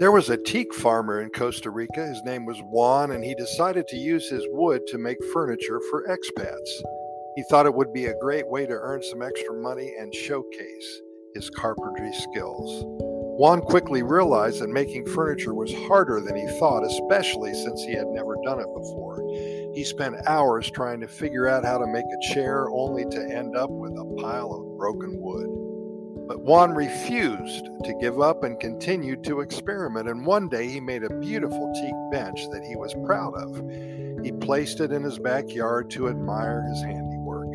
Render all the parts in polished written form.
There was a teak farmer in Costa Rica. His name was Juan, and he decided to use his wood to make furniture for expats. He thought it would be a great way to earn some extra money and showcase his carpentry skills. Juan quickly realized that making furniture was harder than he thought, especially since he had never done it before. He spent hours trying to figure out how to make a chair, only to end up with a pile of broken wood. But Juan refused to give up and continued to experiment, and one day he made a beautiful teak bench that he was proud of. He placed it in his backyard to admire his handiwork.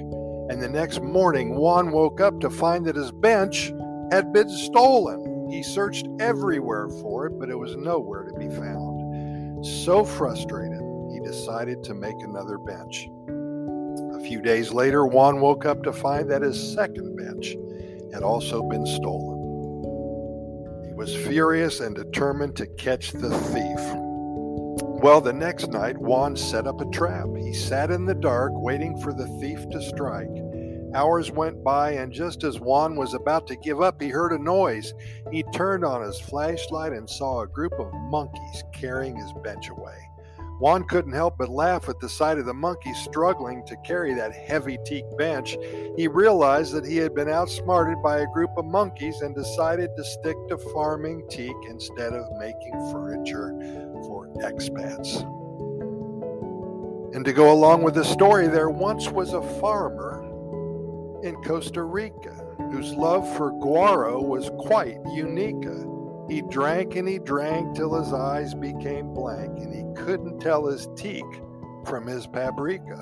And the next morning, Juan woke up to find that his bench had been stolen. He searched everywhere for it, but it was nowhere to be found. So frustrated, he decided to make another bench. A few days later, Juan woke up to find that his second bench had also been stolen. He was furious and determined to catch the thief. Well, the next night, Juan set up a trap. He sat in the dark, waiting for the thief to strike. Hours went by, and just as Juan was about to give up, he heard a noise. He turned on his flashlight and saw a group of monkeys carrying his bench away. Juan couldn't help but laugh at the sight of the monkeys struggling to carry that heavy teak bench. He realized that he had been outsmarted by a group of monkeys and decided to stick to farming teak instead of making furniture for expats. And to go along with the story, there once was a farmer in Costa Rica whose love for guaro was quite unique. He drank till his eyes became blank, and he couldn't tell his teak from his paprika.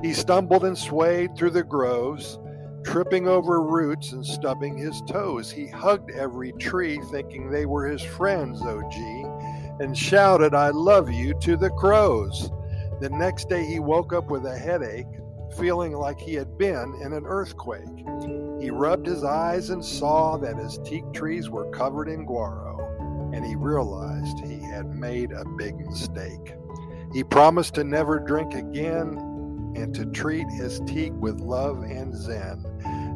He stumbled and swayed through the groves, tripping over roots and stubbing his toes. He hugged every tree, thinking they were his friends, OG, and shouted, "I love you," to the crows. The next day he woke up with a headache, feeling like he had been in an earthquake. He rubbed his eyes and saw that his teak trees were covered in guaro, and he realized he had made a big mistake. He promised to never drink again and to treat his teak with love and zen.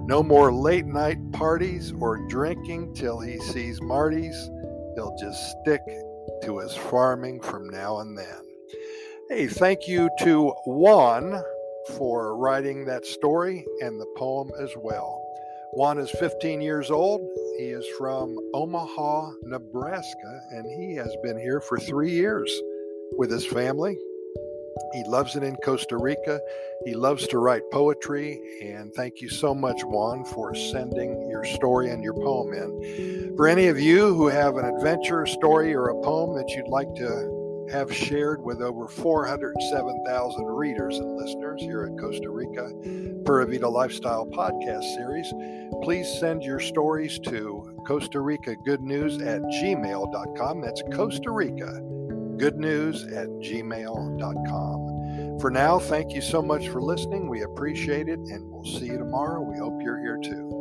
No more late-night parties or drinking till he sees Marty's. He'll just stick to his farming from now and then. Hey, thank you to Juan for writing that story and the poem as well. Juan is 15 years old. He is from Omaha, Nebraska, and he has been here for 3 years with his family. He loves it in Costa Rica. He loves to write poetry, and thank you so much, Juan, for sending your story and your poem in. For any of you who have an adventure story or a poem that you'd like to have shared with over 407,000 readers and listeners here at Costa Rica Pura Vida Lifestyle Podcast Series, please send your stories to Costa Rica Good News at gmail.com. That's Costa Rica Good News at gmail.com. For now, thank you so much for listening. We appreciate it, and we'll see you tomorrow. We hope you're here too.